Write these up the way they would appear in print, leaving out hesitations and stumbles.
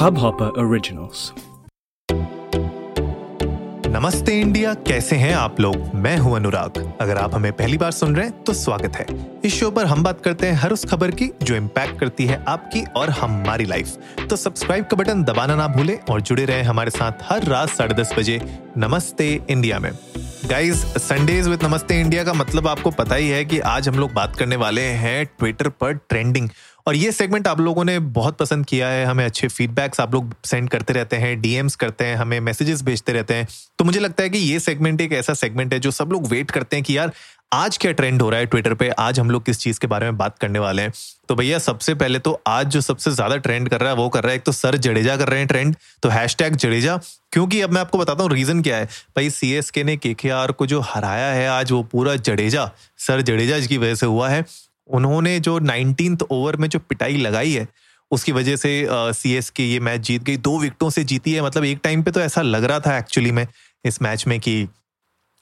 Hubhopper Originals। नमस्ते India, कैसे हैं आप लोग। मैं हूं अनुराग। अगर आप हमें पहली बार सुन रहे हैं तो स्वागत है। इस शो पर हम बात करते हैं हर उस खबर की जो इम्पैक्ट करती है आपकी और हमारी लाइफ। तो सब्सक्राइब का बटन दबाना ना भूलें और जुड़े रहें हमारे साथ हर रात 10:30 बजे नमस्ते इंडिया में। Guys, Sundays with Namaste India का मतलब आपको पता ही है कि आज हम लोग बात करने वाले हैं ट्विटर पर ट्रेंडिंग। और ये सेगमेंट आप लोगों ने बहुत पसंद किया है। हमें अच्छे फीडबैक्स आप लोग सेंड करते रहते हैं, डीएम्स करते हैं, हमें मैसेजेस भेजते रहते हैं। तो मुझे लगता है कि ये सेगमेंट एक ऐसा सेगमेंट है जो सब लोग वेट करते हैं कि यार आज क्या ट्रेंड हो रहा है ट्विटर पे, आज हम लोग किस चीज़ के बारे में बात करने वाले हैं। तो भैया सबसे पहले तो आज जो सबसे ज़्यादा ट्रेंड कर रहा है वो कर रहा है, एक तो सर जडेजा कर रहे हैं ट्रेंड, तो हैशटैग जडेजा। क्योंकि अब मैं आपको बताता हूँ रीज़न क्या है। भाई सीएसके ने केकेआर को जो हराया है आज, वो पूरा जडेजा, सर जडेजा की वजह से हुआ है। उन्होंने जो 19th ओवर में जो पिटाई लगाई है उसकी वजह से सीएसके ये मैच जीत गई। 2 विकेटों से जीती है। मतलब एक टाइम पे तो ऐसा लग रहा था एक्चुअली में इस मैच में कि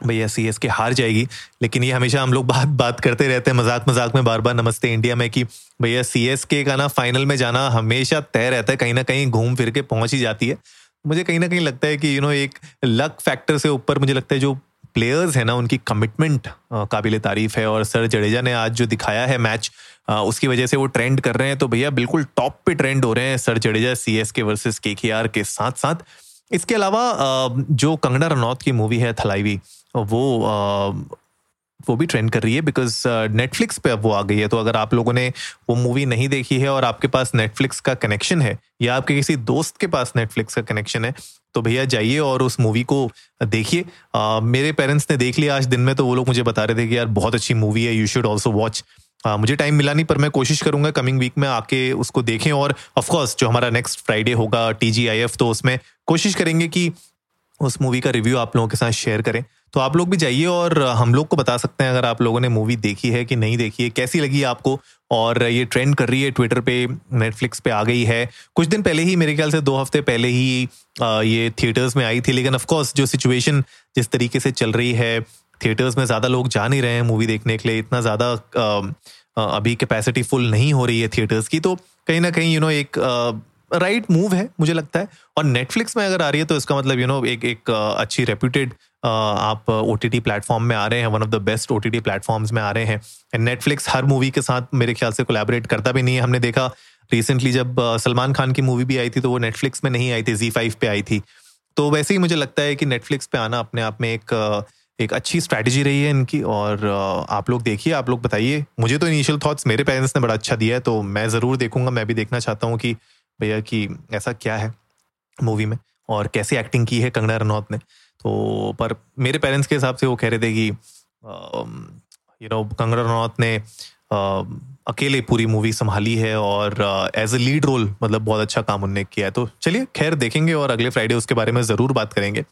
भैया सीएसके हार जाएगी। लेकिन ये हमेशा हम लोग बात करते रहते हैं मजाक में बार बार नमस्ते इंडिया में कि भैया सीएसके का ना फाइनल में जाना हमेशा तय रहता है, कहीं ना कहीं घूम फिर के पहुंच ही जाती है। मुझे कहीं ना कहीं लगता है कि एक लक फैक्टर से ऊपर मुझे लगता है जो प्लेयर्स है ना उनकी कमिटमेंट काबिले तारीफ है। और सर जडेजा ने आज जो दिखाया है मैच उसकी वजह से वो ट्रेंड कर रहे हैं। तो भैया बिल्कुल टॉप पे ट्रेंड हो रहे हैं sir Jadeja CSK versus KKR के साथ साथ। इसके अलावा जो कंगना रनौत की मूवी है थलाईवी, वो भी ट्रेंड कर रही है बिकॉज नेटफ्लिक्स पे अब वो आ गई है। तो अगर आप लोगों ने वो मूवी नहीं देखी है और आपके पास नेटफ्लिक्स का कनेक्शन है या आपके किसी दोस्त के पास नेटफ्लिक्स का कनेक्शन है तो भैया जाइए और उस मूवी को देखिए। मेरे पेरेंट्स ने देख लिया आज दिन में, तो वो लोग मुझे बता रहे थे कि यार बहुत अच्छी मूवी है, यू शुड ऑल्सो वॉच। मुझे टाइम मिला नहीं, पर मैं कोशिश करूंगा कमिंग वीक में आके उसको देखें। और ऑफकोर्स जो हमारा नेक्स्ट फ्राइडे होगा TGIF, तो उसमें कोशिश करेंगे कि उस मूवी का रिव्यू आप लोगों के साथ शेयर करें। तो आप लोग भी जाइए और हम लोग को बता सकते हैं अगर आप लोगों ने मूवी देखी है कि नहीं देखी है, कैसी लगी आपको। और ये ट्रेंड कर रही है ट्विटर पे, नेटफ्लिक्स पे आ गई है। कुछ दिन पहले ही, मेरे ख्याल से 2 हफ्ते पहले ही ये थिएटर्स में आई थी। लेकिन ऑफकोर्स जो सिचुएशन जिस तरीके से चल रही है, थिएटर्स में ज़्यादा लोग जा नहीं रहे हैं मूवी देखने के लिए, इतना ज़्यादा अभी कैपेसिटी फुल नहीं हो रही है थिएटर्स की। तो कहीं ना कहीं एक राइट मूव है मुझे लगता है। और नेटफ्लिक्स में अगर आ रही है तो इसका मतलब एक अच्छी रेप्यूटेड आप OTT प्लेटफॉर्म में आ रहे हैं, one of the best OTT platforms में आ रहे हैं। एंड नेटफ्लिक्स हर मूवी के साथ मेरे ख्याल से कोलैबोरेट करता भी नहीं है। हमने देखा रिसेंटली जब सलमान खान की मूवी भी आई थी तो वो नेटफ्लिक्स में नहीं आई थी, Z5 पे आई थी। तो वैसे ही मुझे लगता है कि नेटफ्लिक्स पे आना अपने आप में एक अच्छी स्ट्रैटेजी रही है इनकी। और आप लोग देखिए, आप लोग बताइए। मुझे तो इनिशियल थॉट्स मेरे पेरेंट्स ने बड़ा अच्छा दिया है, तो मैं ज़रूर देखूंगा। मैं भी देखना चाहता हूँ कि भैया कि ऐसा क्या है मूवी में और कैसी एक्टिंग की है कंगना रनौत ने। तो पर मेरे पेरेंट्स के हिसाब से वो कह रहे थे कि कंगना रनौत ने अकेले पूरी मूवी संभाली है और एज अ लीड रोल मतलब बहुत अच्छा काम उन्होंने किया है। तो चलिए खैर देखेंगे और अगले फ्राइडे उसके बारे में ज़रूर बात करेंगे।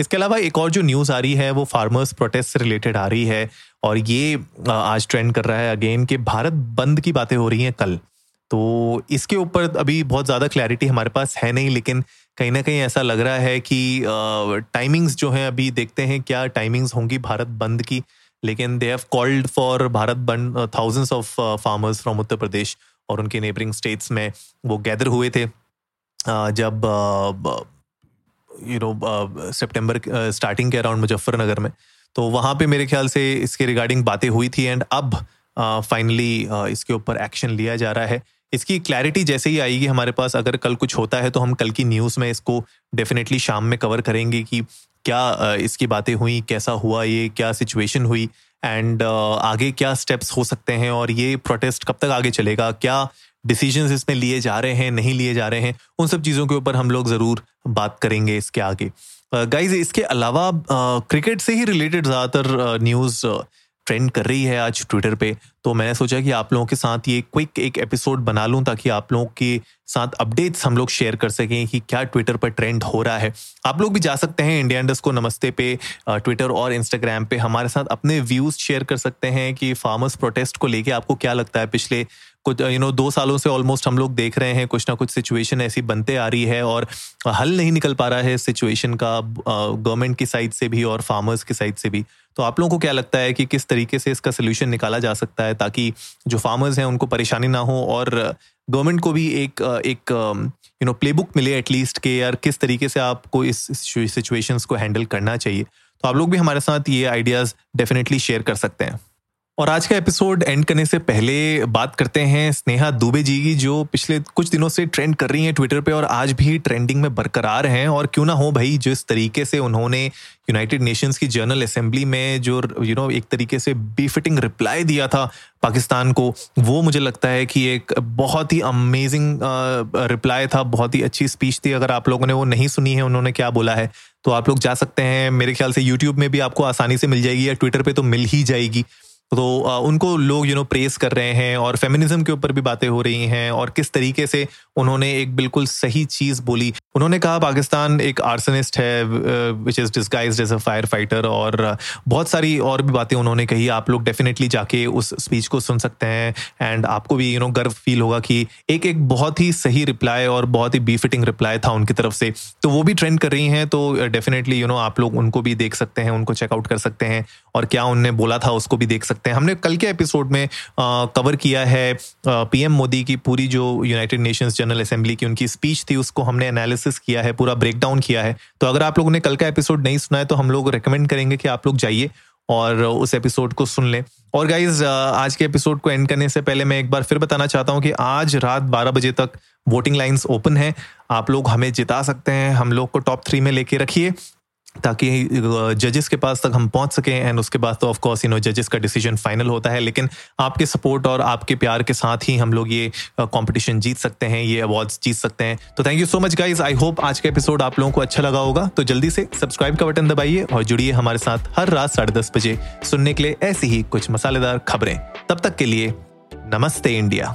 इसके अलावा एक और जो न्यूज़ आ रही है वो फार्मर्स प्रोटेस्ट से रिलेटेड आ रही है और ये आज ट्रेंड कर रहा है अगेन कि भारत बंद की बातें हो रही हैं कल। तो इसके ऊपर अभी बहुत ज़्यादा क्लैरिटी हमारे पास है नहीं, लेकिन कहीं ना कहीं ऐसा लग रहा है कि टाइमिंग्स जो हैं अभी देखते हैं क्या टाइमिंग्स होंगी भारत बंद की। लेकिन they have called for Bharat bandh, thousands of farmers from Uttar Pradesh और उनके नेबरिंग स्टेट्स में वो गैदर हुए थे जब सितंबर स्टार्टिंग के अराउंड मुजफ्फरनगर में। तो वहाँ पे मेरे ख्याल से इसके रिगार्डिंग बातें हुई थी एंड अब फाइनली इसके ऊपर एक्शन लिया जा रहा है। इसकी क्लैरिटी जैसे ही आएगी हमारे पास, अगर कल कुछ होता है तो हम कल की न्यूज़ में इसको डेफिनेटली शाम में कवर करेंगे कि क्या इसकी बातें हुई, कैसा हुआ ये, क्या सिचुएशन हुई एंड आगे क्या स्टेप्स हो सकते हैं और ये प्रोटेस्ट कब तक आगे चलेगा, क्या डिसीजंस इसमें लिए जा रहे हैं, नहीं लिए जा रहे हैं, उन सब चीज़ों के ऊपर हम लोग ज़रूर बात करेंगे इसके आगे। गाइज, इसके अलावा क्रिकेट से ही रिलेटेड ज़्यादातर न्यूज़ ट्रेंड कर रही है आज ट्विटर पे। तो मैंने सोचा कि आप लोगों के साथ ये क्विक एक एपिसोड बना लूँ ताकि आप लोगों के साथ अपडेट्स हम लोग शेयर कर सकें कि क्या ट्विटर पर ट्रेंड हो रहा है। आप लोग भी जा सकते हैं India_Namaste पे ट्विटर और इंस्टाग्राम पे हमारे साथ अपने व्यूज़ शेयर कर सकते हैं कि फार्मर्स प्रोटेस्ट को लेके आपको क्या लगता है। पिछले कुछ दो सालों से ऑलमोस्ट हम लोग देख रहे हैं कुछ ना कुछ सिचुएशन ऐसी बनते आ रही है और हल नहीं निकल पा रहा है इस सिचुएशन का, गवर्नमेंट की साइड से भी और फार्मर्स की साइड से भी। तो आप लोगों को क्या लगता है कि किस तरीके से इसका सोल्यूशन निकाला जा सकता है ताकि जो फार्मर्स हैं उनको परेशानी ना हो और गवर्नमेंट को भी एक प्लेबुक मिले एटलीस्ट के यार किस तरीके से आपको इस सिचुएशंस को हैंडल करना चाहिए। तो आप लोग भी हमारे साथ ये आइडियाज़ डेफिनेटली शेयर कर सकते हैं। और आज का एपिसोड एंड करने से पहले बात करते हैं स्नेहा दुबे जी की, जो पिछले कुछ दिनों से ट्रेंड कर रही हैं ट्विटर पे और आज भी ट्रेंडिंग में बरकरार हैं। और क्यों ना हो भाई, जिस तरीके से उन्होंने यूनाइटेड नेशंस की जनरल असेंबली में जो एक तरीके से बेफिटिंग रिप्लाई दिया था पाकिस्तान को, वो मुझे लगता है कि एक बहुत ही अमेजिंग रिप्लाई था, बहुत ही अच्छी स्पीच थी। अगर आप लोगों ने वो नहीं सुनी है उन्होंने क्या बोला है तो आप लोग जा सकते हैं, मेरे ख्याल से YouTube में भी आपको आसानी से मिल जाएगी या ट्विटर पे तो मिल ही जाएगी। तो उनको लोग प्रेस कर रहे हैं और फेमिनिज्म के ऊपर भी बातें हो रही हैं और किस तरीके से उन्होंने एक बिल्कुल सही चीज़ बोली। उन्होंने कहा पाकिस्तान एक आर्सनिस्ट है which is disguised as a fire fighter, और बहुत सारी और भी बातें उन्होंने कही। आप लोग डेफिनेटली जाके उस स्पीच को सुन सकते हैं एंड आपको भी गर्व फील होगा कि एक बहुत ही सही रिप्लाई और बहुत ही बीफिटिंग रिप्लाई था उनकी तरफ से। तो वो भी ट्रेंड कर रही हैं, तो डेफिनेटली आप लोग उनको भी देख सकते हैं, उनको चेकआउट कर सकते हैं और क्या उनने बोला था उसको भी देख सकते हैं। हमने कल के एपिसोड में कवर किया है पीएम मोदी की पूरी जो यूनाइटेड नेशंस जनरल असेंबली की उनकी स्पीच थी, उसको हमने एनालिसिस किया है, पूरा ब्रेकडाउन किया है। तो अगर आप लोगों ने कल का एपिसोड नहीं सुना है तो हम लोग रेकमेंड करेंगे कि आप लोग जाइए और उस एपिसोड को सुन लें। और गाइज, आज के एपिसोड को एंड करने से पहले मैं एक बार फिर बताना चाहता हूं कि आज रात 12 बजे तक वोटिंग लाइंस ओपन है। आप लोग हमें जिता सकते हैं, हम लोग को टॉप 3 में लेके रखिए ताकि जजेस के पास तक हम पहुंच सकें एंड उसके बाद तो ऑफकोर्स जजेस का डिसीजन फाइनल होता है, लेकिन आपके सपोर्ट और आपके प्यार के साथ ही हम लोग ये कंपटीशन जीत सकते हैं, ये अवार्ड्स जीत सकते हैं। तो thank you so much guys, I hope आज का एपिसोड आप लोगों को अच्छा लगा होगा। तो जल्दी से सब्सक्राइब का बटन दबाइए और जुड़िए हमारे साथ हर रात 10:30 बजे सुनने के लिए ऐसी ही कुछ मसालेदार खबरें। तब तक के लिए नमस्ते इंडिया।